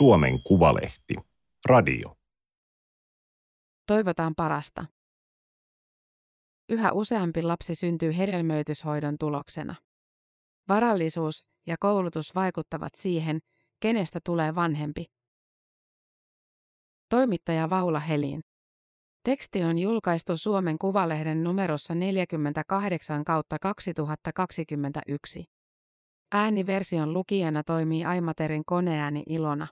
Suomen Kuvalehti. Radio. Toivotaan parasta. Yhä useampi lapsi syntyy hedelmöityshoidon tuloksena. Varallisuus ja koulutus vaikuttavat siihen, kenestä tulee vanhempi. Toimittaja Paula Helin. Teksti on julkaistu Suomen Kuvalehden numerossa 48/2021. Ääniversion lukijana toimii iMaterin koneääni Ilona.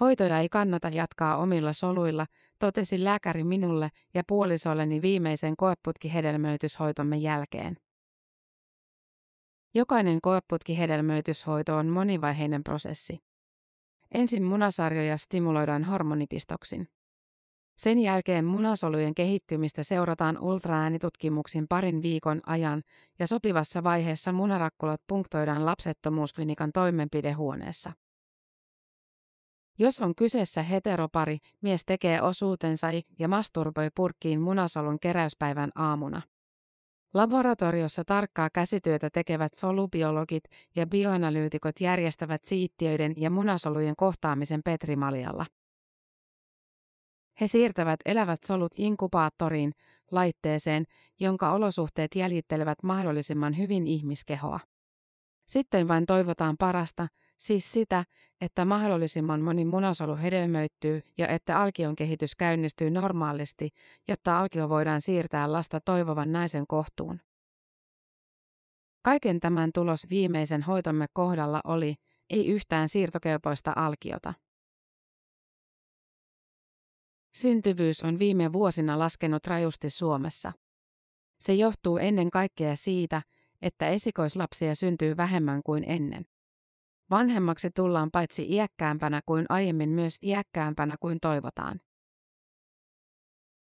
Hoitoja ei kannata jatkaa omilla soluilla, totesi lääkäri minulle ja puolisolleni viimeisen koeputkihedelmöityshoitomme jälkeen. Jokainen koeputkihedelmöityshoito on monivaiheinen prosessi. Ensin munasarjoja stimuloidaan hormonipistoksin. Sen jälkeen munasolujen kehittymistä seurataan ultraäänitutkimuksin parin viikon ajan ja sopivassa vaiheessa munarakkulat punktoidaan lapsettomuusklinikan toimenpidehuoneessa. Jos on kyseessä heteropari, mies tekee osuutensa ja masturboi purkkiin munasolun keräyspäivän aamuna. Laboratoriossa tarkkaa käsityötä tekevät solubiologit ja bioanalyytikot järjestävät siittiöiden ja munasolujen kohtaamisen petrimaljalla. He siirtävät elävät solut inkubaattoriin, laitteeseen, jonka olosuhteet jäljittelevät mahdollisimman hyvin ihmiskehoa. Sitten vain toivotaan parasta, siis sitä, että mahdollisimman moni munasolu hedelmöittyy ja että alkion kehitys käynnistyy normaalisti, jotta alkio voidaan siirtää lasta toivovan naisen kohtuun. Kaiken tämän tulos viimeisen hoitomme kohdalla oli, ei yhtään siirtokelpoista alkiota. Syntyvyys on viime vuosina laskenut rajusti Suomessa. Se johtuu ennen kaikkea siitä, että esikoislapsia syntyy vähemmän kuin ennen. Vanhemmaksi tullaan paitsi iäkkäämpänä kuin aiemmin myös iäkkäämpänä kuin toivotaan.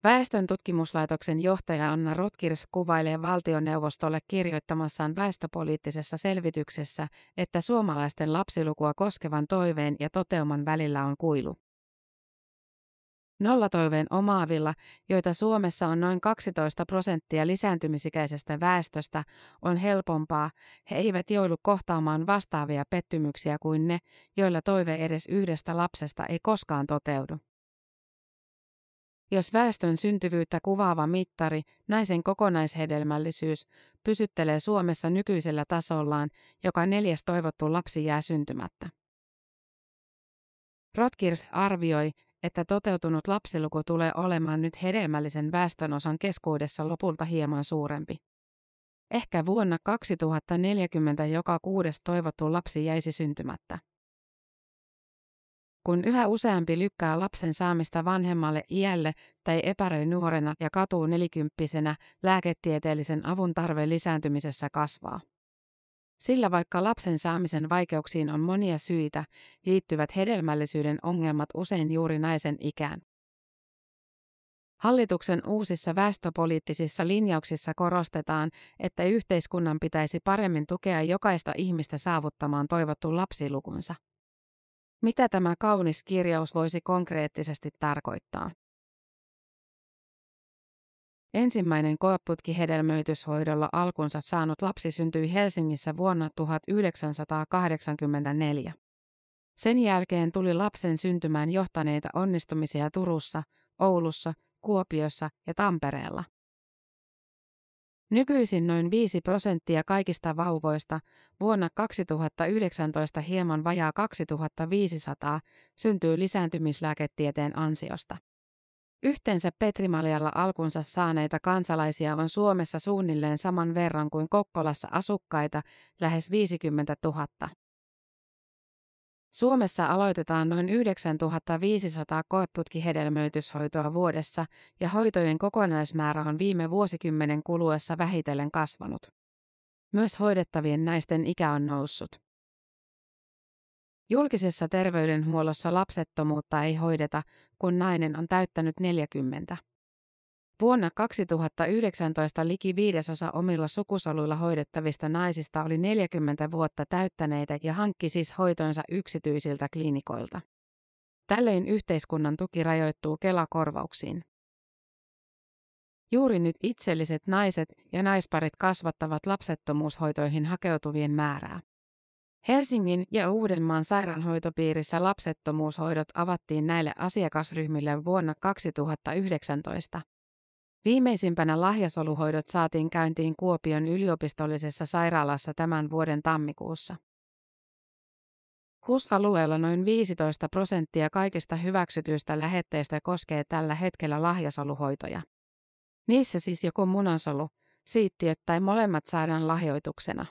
Väestön tutkimuslaitoksen johtaja Anna Rotkirch kuvailee valtioneuvostolle kirjoittamassaan väestöpoliittisessa selvityksessä, että suomalaisten lapsilukua koskevan toiveen ja toteuman välillä on kuilu. Nollatoiveen omaavilla, joita Suomessa on noin 12% lisääntymisikäisestä väestöstä, on helpompaa, he eivät joudu kohtaamaan vastaavia pettymyksiä kuin ne, joilla toive edes yhdestä lapsesta ei koskaan toteudu. Jos väestön syntyvyyttä kuvaava mittari, naisen kokonaishedelmällisyys, pysyttelee Suomessa nykyisellä tasollaan, joka 4. toivottu lapsi jää syntymättä. Rotkirch arvioi, että toteutunut lapsiluku tulee olemaan nyt hedelmällisen väestönosan keskuudessa lopulta hieman suurempi. Ehkä vuonna 2040 joka 6. toivottu lapsi jäisi syntymättä. Kun yhä useampi lykkää lapsen saamista vanhemmalle iälle tai epäröi nuorena ja katuu nelikymppisenä, lääketieteellisen avun tarve lisääntymisessä kasvaa. Sillä vaikka lapsen saamisen vaikeuksiin on monia syitä, liittyvät hedelmällisyyden ongelmat usein juuri naisen ikään. Hallituksen uusissa väestöpoliittisissa linjauksissa korostetaan, että yhteiskunnan pitäisi paremmin tukea jokaista ihmistä saavuttamaan toivottu lapsilukunsa. Mitä tämä kaunis kirjaus voisi konkreettisesti tarkoittaa? Ensimmäinen koeputkihedelmöityshoidolla alkunsa saanut lapsi syntyi Helsingissä vuonna 1984. Sen jälkeen tuli lapsen syntymään johtaneita onnistumisia Turussa, Oulussa, Kuopiossa ja Tampereella. Nykyisin noin 5% kaikista vauvoista, vuonna 2019 hieman vajaa 2500, syntyy lisääntymislääketieteen ansiosta. Yhteensä petrimaljalla alkunsa saaneita kansalaisia on Suomessa suunnilleen saman verran kuin Kokkolassa asukkaita, lähes 50 000. Suomessa aloitetaan noin 9500 koeputkihedelmöityshoitoa vuodessa ja hoitojen kokonaismäärä on viime vuosikymmenen kuluessa vähitellen kasvanut. Myös hoidettavien naisten ikä on noussut. Julkisessa terveydenhuollossa lapsettomuutta ei hoideta, kun nainen on täyttänyt 40. Vuonna 2019 liki 1/5 omilla sukusoluilla hoidettavista naisista oli 40 vuotta täyttäneitä ja hankki siis hoitonsa yksityisiltä klinikoilta. Tällöin yhteiskunnan tuki rajoittuu Kela-korvauksiin. Juuri nyt itselliset naiset ja naisparit kasvattavat lapsettomuushoitoihin hakeutuvien määrää. Helsingin ja Uudenmaan sairaanhoitopiirissä lapsettomuushoidot avattiin näille asiakasryhmille vuonna 2019. Viimeisimpänä lahjasoluhoidot saatiin käyntiin Kuopion yliopistollisessa sairaalassa tämän vuoden tammikuussa. HUS-alueella noin 15% kaikista hyväksytyistä lähetteistä koskee tällä hetkellä lahjasoluhoitoja. Niissä siis joko munansolu, siittiöt tai molemmat saadaan lahjoituksena.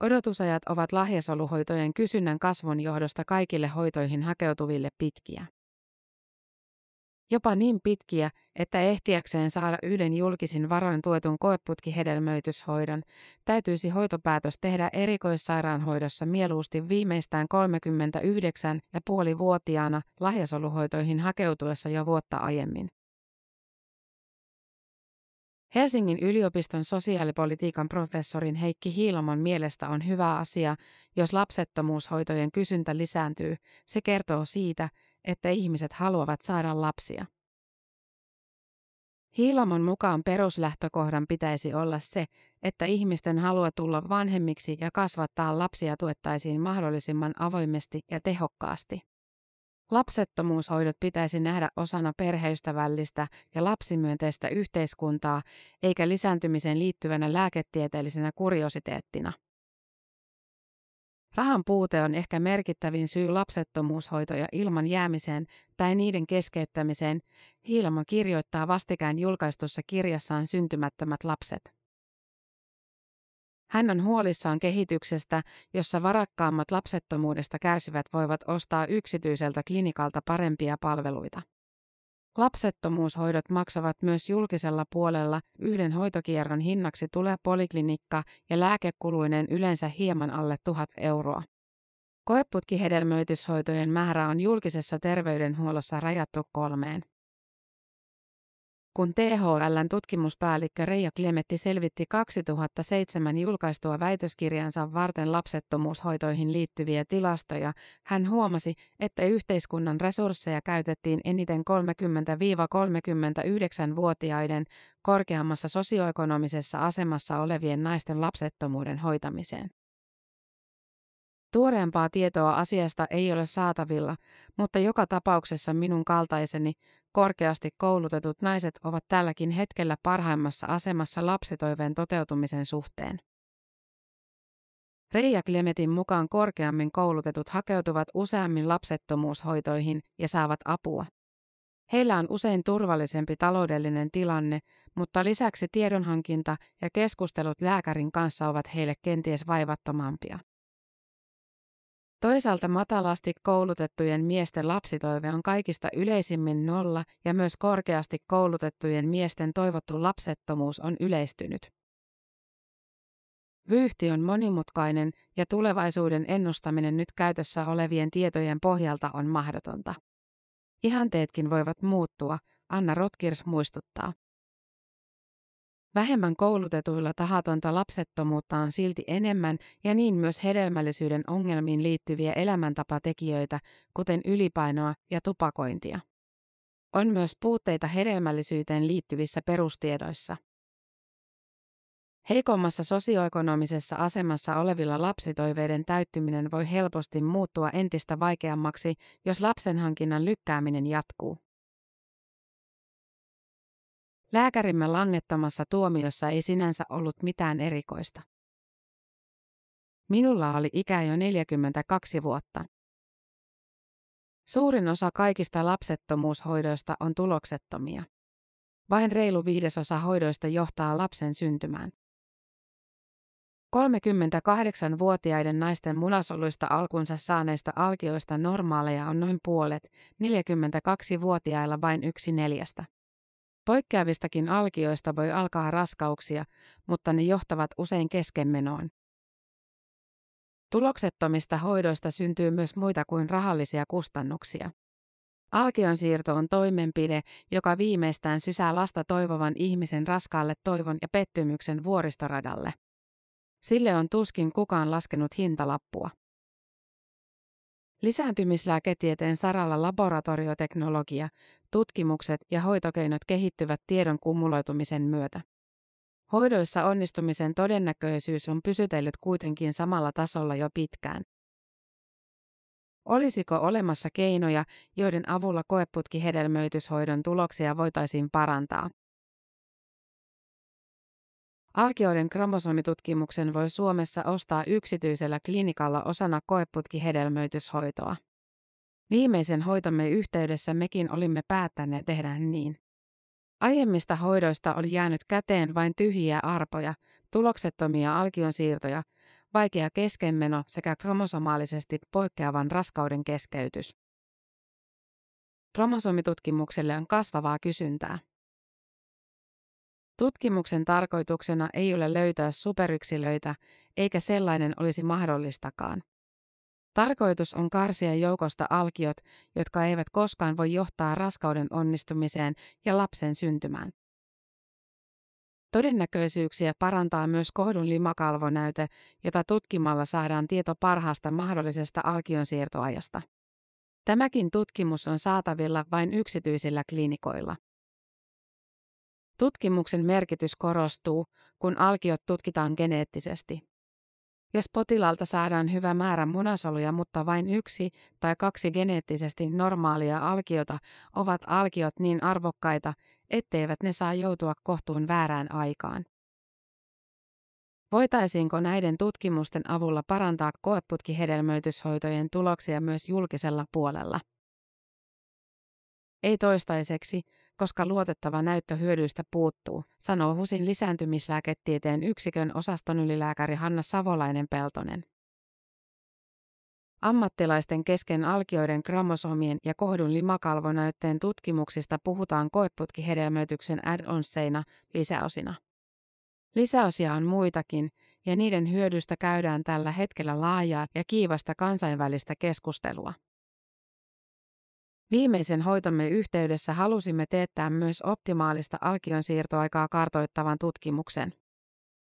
Odotusajat ovat lahjasoluhoitojen kysynnän kasvun johdosta kaikille hoitoihin hakeutuville pitkiä. Jopa niin pitkiä, että ehtiäkseen saada yhden julkisin varoin tuetun koeputkihedelmöityshoidon, täytyisi hoitopäätös tehdä erikoissairaanhoidossa mieluusti viimeistään 39,5-vuotiaana lahjasoluhoitoihin hakeutuessa jo vuotta aiemmin. Helsingin yliopiston sosiaalipolitiikan professorin Heikki Hiilamon mielestä on hyvä asia, jos lapsettomuushoitojen kysyntä lisääntyy, se kertoo siitä, että ihmiset haluavat saada lapsia. Hiilamon mukaan peruslähtökohdan pitäisi olla se, että ihmisten halua tulla vanhemmiksi ja kasvattaa lapsia tuettaisiin mahdollisimman avoimesti ja tehokkaasti. Lapsettomuushoidot pitäisi nähdä osana perheystävällistä ja lapsimyönteistä yhteiskuntaa, eikä lisääntymiseen liittyvänä lääketieteellisenä kuriositeettina. Rahan puute on ehkä merkittävin syy lapsettomuushoitoja ilman jäämiseen tai niiden keskeyttämiseen, Hiilamo kirjoittaa vastikään julkaistussa kirjassaan Syntymättömät lapset. Hän on huolissaan kehityksestä, jossa varakkaammat lapsettomuudesta kärsivät voivat ostaa yksityiseltä klinikalta parempia palveluita. Lapsettomuushoidot maksavat myös julkisella puolella, yhden hoitokierron hinnaksi tulee poliklinikka ja lääkekuluinen yleensä hieman alle 1 000 €. Koeputkihedelmöityshoitojen määrä on julkisessa terveydenhuollossa rajattu 3. Kun THL:n tutkimuspäällikkö Reija Klemetti selvitti 2007 julkaistua väitöskirjansa varten lapsettomuushoitoihin liittyviä tilastoja, hän huomasi, että yhteiskunnan resursseja käytettiin eniten 30–39-vuotiaiden korkeammassa sosioekonomisessa asemassa olevien naisten lapsettomuuden hoitamiseen. Tuoreempaa tietoa asiasta ei ole saatavilla, mutta joka tapauksessa minun kaltaiseni korkeasti koulutetut naiset ovat tälläkin hetkellä parhaimmassa asemassa lapsitoiveen toteutumisen suhteen. Reija Klemetin mukaan korkeammin koulutetut hakeutuvat useammin lapsettomuushoitoihin ja saavat apua. Heillä on usein turvallisempi taloudellinen tilanne, mutta lisäksi tiedonhankinta ja keskustelut lääkärin kanssa ovat heille kenties vaivattomampia. Toisaalta matalasti koulutettujen miesten lapsitoive on kaikista yleisimmin 0 ja myös korkeasti koulutettujen miesten toivottu lapsettomuus on yleistynyt. Vyyhti on monimutkainen ja tulevaisuuden ennustaminen nyt käytössä olevien tietojen pohjalta on mahdotonta. Ihanteetkin voivat muuttua, Anna Rotkirch muistuttaa. Vähemmän koulutetuilla tahatonta lapsettomuutta on silti enemmän ja niin myös hedelmällisyyden ongelmiin liittyviä elämäntapatekijöitä, kuten ylipainoa ja tupakointia. On myös puutteita hedelmällisyyteen liittyvissä perustiedoissa. Heikommassa sosioekonomisessa asemassa olevilla lapsitoiveiden täyttyminen voi helposti muuttua entistä vaikeammaksi, jos lapsenhankinnan lykkääminen jatkuu. Lääkärimme langettamassa tuomiossa ei sinänsä ollut mitään erikoista. Minulla oli ikä jo 42 vuotta. Suurin osa kaikista lapsettomuushoidoista on tuloksettomia. Vain reilu 5% hoidoista johtaa lapsen syntymään. 38-vuotiaiden naisten munasoluista alkunsa saaneista alkioista normaaleja on noin puolet, 42-vuotiailla vain 1/4. Poikkeavistakin alkioista voi alkaa raskauksia, mutta ne johtavat usein keskenmenoon. Tuloksettomista hoidoista syntyy myös muita kuin rahallisia kustannuksia. Alkion siirto on toimenpide, joka viimeistään sysää lasta toivovan ihmisen raskaalle toivon ja pettymyksen vuoristoradalle. Sille on tuskin kukaan laskenut hintalappua. Lisääntymislääketieteen saralla laboratorioteknologia, tutkimukset ja hoitokeinot kehittyvät tiedon kumuloitumisen myötä. Hoidoissa onnistumisen todennäköisyys on pysytellyt kuitenkin samalla tasolla jo pitkään. Olisiko olemassa keinoja, joiden avulla koeputkihedelmöityshoidon tuloksia voitaisiin parantaa? Alkioiden kromosomitutkimuksen voi Suomessa ostaa yksityisellä klinikalla osana koeputkihedelmöityshoitoa. Viimeisen hoitamme yhteydessä mekin olimme päättäneet tehdä niin. Aiemmista hoidoista oli jäänyt käteen vain tyhjiä arpoja, tuloksettomia alkionsiirtoja, vaikea keskenmeno sekä kromosomaalisesti poikkeavan raskauden keskeytys. Kromosomitutkimukselle on kasvavaa kysyntää. Tutkimuksen tarkoituksena ei ole löytää superyksilöitä, eikä sellainen olisi mahdollistakaan. Tarkoitus on karsia joukosta alkiot, jotka eivät koskaan voi johtaa raskauden onnistumiseen ja lapsen syntymään. Todennäköisyyksiä parantaa myös kohdun limakalvonäyte, jota tutkimalla saadaan tieto parhaasta mahdollisesta alkionsiirtoajasta. Tämäkin tutkimus on saatavilla vain yksityisillä klinikoilla. Tutkimuksen merkitys korostuu, kun alkiot tutkitaan geneettisesti. Jos potilaalta saadaan hyvä määrä munasoluja, mutta vain 1 tai 2 geneettisesti normaalia alkiota, ovat alkiot niin arvokkaita, etteivät ne saa joutua kohtuun väärään aikaan. Voitaisiinko näiden tutkimusten avulla parantaa koeputkihedelmöityshoitojen tuloksia myös julkisella puolella? Ei toistaiseksi, koska luotettava näyttö hyödyistä puuttuu, sanoo HUSin lisääntymislääketieteen yksikön osastonylilääkäri Hanna Savolainen-Peltonen. Ammattilaisten kesken alkioiden kromosomien ja kohdun limakalvonäytteen tutkimuksista puhutaan koeputkihedelmöityksen add-onseina, lisäosina. Lisäosia on muitakin, ja niiden hyödystä käydään tällä hetkellä laajaa ja kiivasta kansainvälistä keskustelua. Viimeisen hoitomme yhteydessä halusimme teettää myös optimaalista alkionsiirtoaikaa kartoittavan tutkimuksen.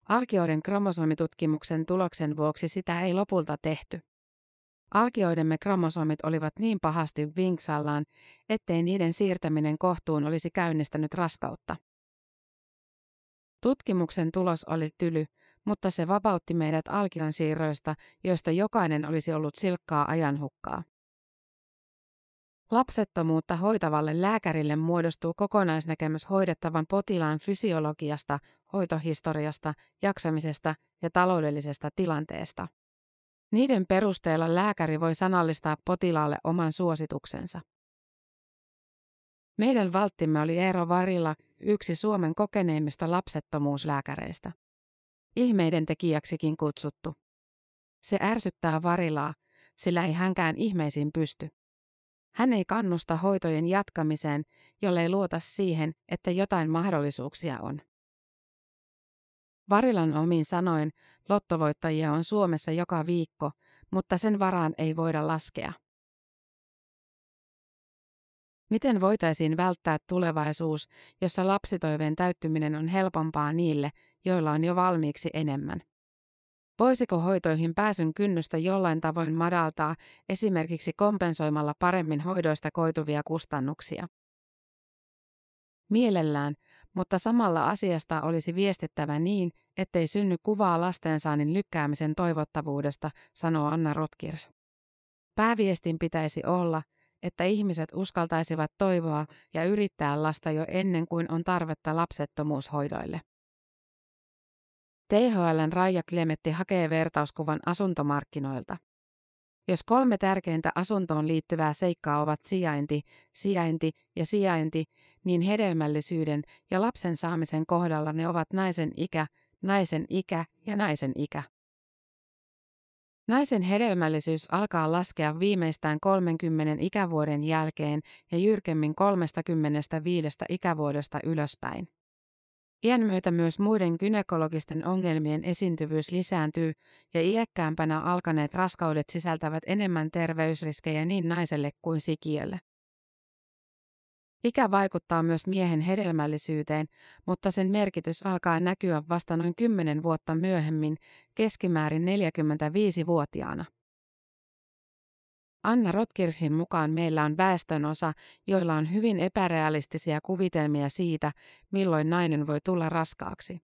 Alkioiden kromosomitutkimuksen tuloksen vuoksi sitä ei lopulta tehty. Alkioidemme kromosomit olivat niin pahasti vinksallaan, ettei niiden siirtäminen kohtuun olisi käynnistänyt raskautta. Tutkimuksen tulos oli tyly, mutta se vapautti meidät alkionsiirroista, joista jokainen olisi ollut silkkaa ajanhukkaa. Lapsettomuutta hoitavalle lääkärille muodostuu kokonaisnäkemys hoidettavan potilaan fysiologiasta, hoitohistoriasta, jaksamisesta ja taloudellisesta tilanteesta. Niiden perusteella lääkäri voi sanallistaa potilaalle oman suosituksensa. Meidän valttimme oli Eero Varila, yksi Suomen kokeneimmista lapsettomuuslääkäreistä. Ihmeiden tekijäksikin kutsuttu. Se ärsyttää Varilaa, sillä ei hänkään ihmeisiin pysty. Hän ei kannusta hoitojen jatkamiseen, jollei luota siihen, että jotain mahdollisuuksia on. Varilan omin sanoin, lottovoittajia on Suomessa joka viikko, mutta sen varaan ei voida laskea. Miten voitaisiin välttää tulevaisuus, jossa lapsitoiveen täyttyminen on helpompaa niille, joilla on jo valmiiksi enemmän? Voisiko hoitoihin pääsyn kynnystä jollain tavoin madaltaa, esimerkiksi kompensoimalla paremmin hoidoista koituvia kustannuksia? Mielellään, mutta samalla asiasta olisi viestittävä niin, ettei synny kuvaa lastensaannin lykkäämisen toivottavuudesta, sanoo Anna Rotkirch. Pääviestin pitäisi olla, että ihmiset uskaltaisivat toivoa ja yrittää lasta jo ennen kuin on tarvetta lapsettomuushoidoille. THL:n Reija Klemetti hakee vertauskuvan asuntomarkkinoilta. Jos 3 tärkeintä asuntoon liittyvää seikkaa ovat sijainti, sijainti ja sijainti, niin hedelmällisyyden ja lapsen saamisen kohdalla ne ovat naisen ikä ja naisen ikä. Naisen hedelmällisyys alkaa laskea viimeistään 30 ikävuoden jälkeen ja jyrkemmin 35 ikävuodesta ylöspäin. Iän myötä myös muiden gynekologisten ongelmien esiintyvyys lisääntyy ja iäkkäämpänä alkaneet raskaudet sisältävät enemmän terveysriskejä niin naiselle kuin sikiölle. Ikä vaikuttaa myös miehen hedelmällisyyteen, mutta sen merkitys alkaa näkyä vasta noin 10 vuotta myöhemmin, keskimäärin 45-vuotiaana. Anna Rotkirchin mukaan meillä on väestönosa, joilla on hyvin epärealistisia kuvitelmia siitä, milloin nainen voi tulla raskaaksi.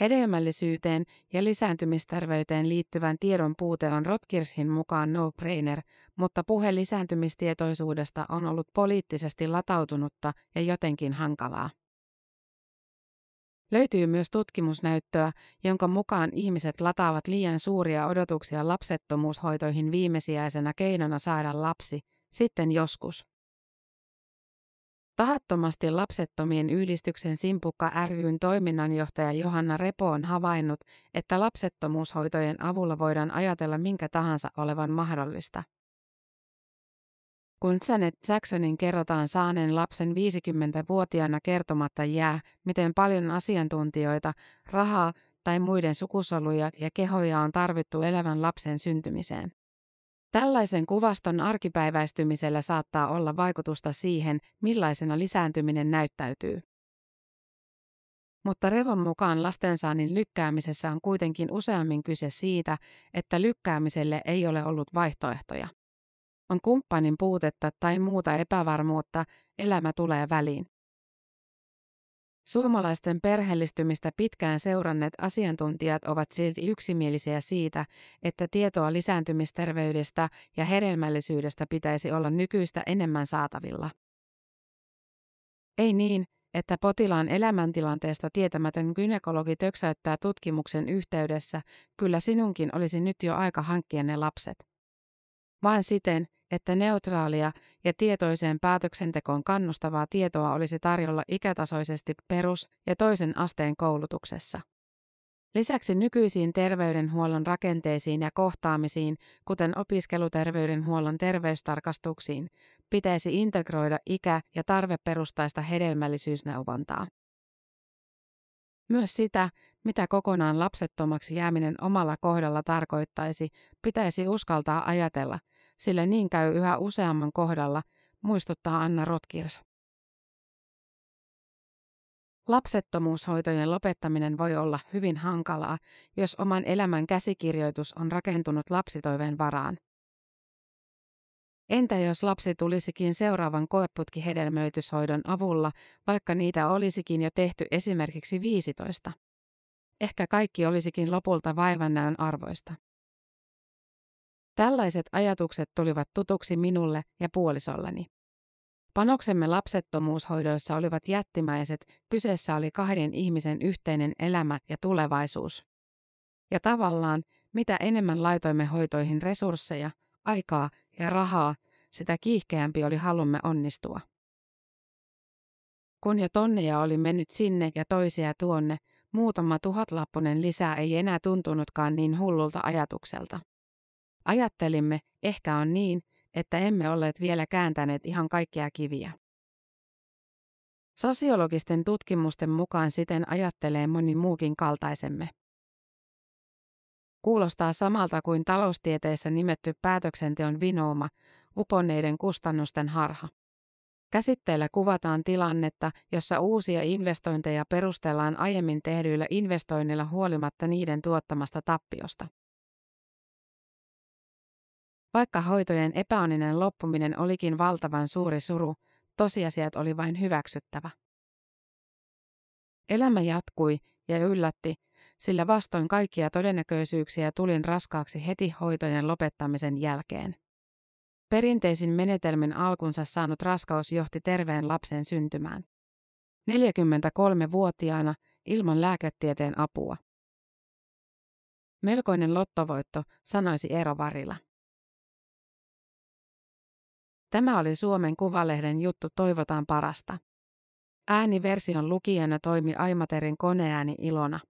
Hedelmällisyyteen ja lisääntymisterveyteen liittyvän tiedon puute on Rotkirchin mukaan no-brainer, mutta puhe lisääntymistietoisuudesta on ollut poliittisesti latautunutta ja jotenkin hankalaa. Löytyy myös tutkimusnäyttöä, jonka mukaan ihmiset lataavat liian suuria odotuksia lapsettomuushoitoihin viimesijaisena keinona saada lapsi, sitten joskus. Tahattomasti lapsettomien yhdistyksen Simpukka ry:n toiminnanjohtaja Johanna Repo on havainnut, että lapsettomuushoitojen avulla voidaan ajatella minkä tahansa olevan mahdollista. Kun Janet Jacksonin kerrotaan saaneen lapsen 50-vuotiaana kertomatta jää, miten paljon asiantuntijoita, rahaa tai muiden sukusoluja ja kehoja on tarvittu elävän lapsen syntymiseen. Tällaisen kuvaston arkipäiväistymisellä saattaa olla vaikutusta siihen, millaisena lisääntyminen näyttäytyy. Mutta Revon mukaan lastensaannin lykkäämisessä on kuitenkin useammin kyse siitä, että lykkäämiselle ei ole ollut vaihtoehtoja. On kumppanin puutetta tai muuta epävarmuutta, elämä tulee väliin. Suomalaisten perheellistymistä pitkään seuranneet asiantuntijat ovat silti yksimielisiä siitä, että tietoa lisääntymisterveydestä ja hedelmällisyydestä pitäisi olla nykyistä enemmän saatavilla. Ei niin, että potilaan elämäntilanteesta tietämätön gynekologi töksäyttää tutkimuksen yhteydessä, kyllä sinunkin olisi nyt jo aika hankkia ne lapset. Vaan siten, että neutraalia ja tietoiseen päätöksentekoon kannustavaa tietoa olisi tarjolla ikätasoisesti perus- ja toisen asteen koulutuksessa. Lisäksi nykyisiin terveydenhuollon rakenteisiin ja kohtaamisiin, kuten opiskeluterveydenhuollon terveystarkastuksiin, pitäisi integroida ikä- ja tarveperustaista hedelmällisyysneuvontaa. Myös sitä, mitä kokonaan lapsettomaksi jääminen omalla kohdalla tarkoittaisi, pitäisi uskaltaa ajatella, sillä niin käy yhä useamman kohdalla, muistuttaa Anna Rotkirch. Lapsettomuushoitojen lopettaminen voi olla hyvin hankalaa, jos oman elämän käsikirjoitus on rakentunut lapsitoiveen varaan. Entä jos lapsi tulisikin seuraavan koeputkihedelmöityshoidon avulla, vaikka niitä olisikin jo tehty esimerkiksi 15? Ehkä kaikki olisikin lopulta vaivannäön arvoista. Tällaiset ajatukset tulivat tutuksi minulle ja puolisollani. Panoksemme lapsettomuushoidoissa olivat jättimäiset, kyseessä oli kahden ihmisen yhteinen elämä ja tulevaisuus. Ja tavallaan, mitä enemmän laitoimme hoitoihin resursseja, aikaa ja rahaa, sitä kiihkeämpi oli halumme onnistua. Kun jo tonneja oli mennyt sinne ja toisia tuonne, muutama tuhatlappunen lisää ei enää tuntunutkaan niin hullulta ajatukselta. Ajattelimme, ehkä on niin, että emme olleet vielä kääntäneet ihan kaikkia kiviä. Sosiologisten tutkimusten mukaan siten ajattelee moni muukin kaltaisemme. Kuulostaa samalta kuin taloustieteissä nimetty päätöksenteon vinouma, uponneiden kustannusten harha. Käsitteellä kuvataan tilannetta, jossa uusia investointeja perustellaan aiemmin tehdyillä investoinneilla huolimatta niiden tuottamasta tappiosta. Vaikka hoitojen epäonninen loppuminen olikin valtavan suuri suru, tosiasiat oli vain hyväksyttävä. Elämä jatkui ja yllätti, sillä vastoin kaikkia todennäköisyyksiä tulin raskaaksi heti hoitojen lopettamisen jälkeen. Perinteisin menetelmin alkunsa saanut raskaus johti terveen lapsen syntymään. 43-vuotiaana ilman lääketieteen apua. Melkoinen lottovoitto, sanoisi Eero Varila. Tämä oli Suomen Kuvalehden juttu Toivotaan parasta. Ääniversion lukijana toimi iMaterin koneääni Ilona.